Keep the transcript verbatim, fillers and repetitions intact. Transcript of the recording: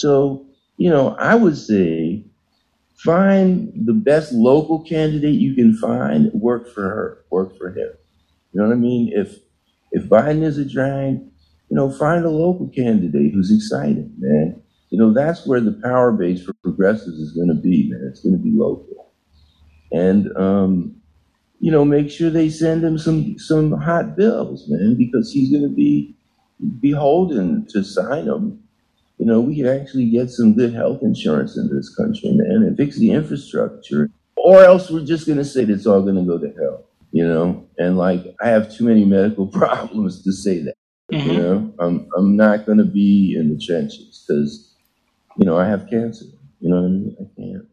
So, you know, I would say find the best local candidate you can find, work for her, work for him. You know what I mean? If if Biden is a drag, you know, find a local candidate who's exciting, man. You know, that's where the power base for progressives is going to be, man. It's going to be local. And, um, you know, make sure they send him some some hot bills, man, because he's going to be beholden to sign them. You know, we could actually get some good health insurance in this country, man, and fix the infrastructure. Or else we're just going to say that it's all going to go to hell, you know? And, like, I have too many medical problems to say that, mm-hmm. you know? I'm, I'm not going to be in the trenches because, you know, I have cancer. You know what I mean? I can't.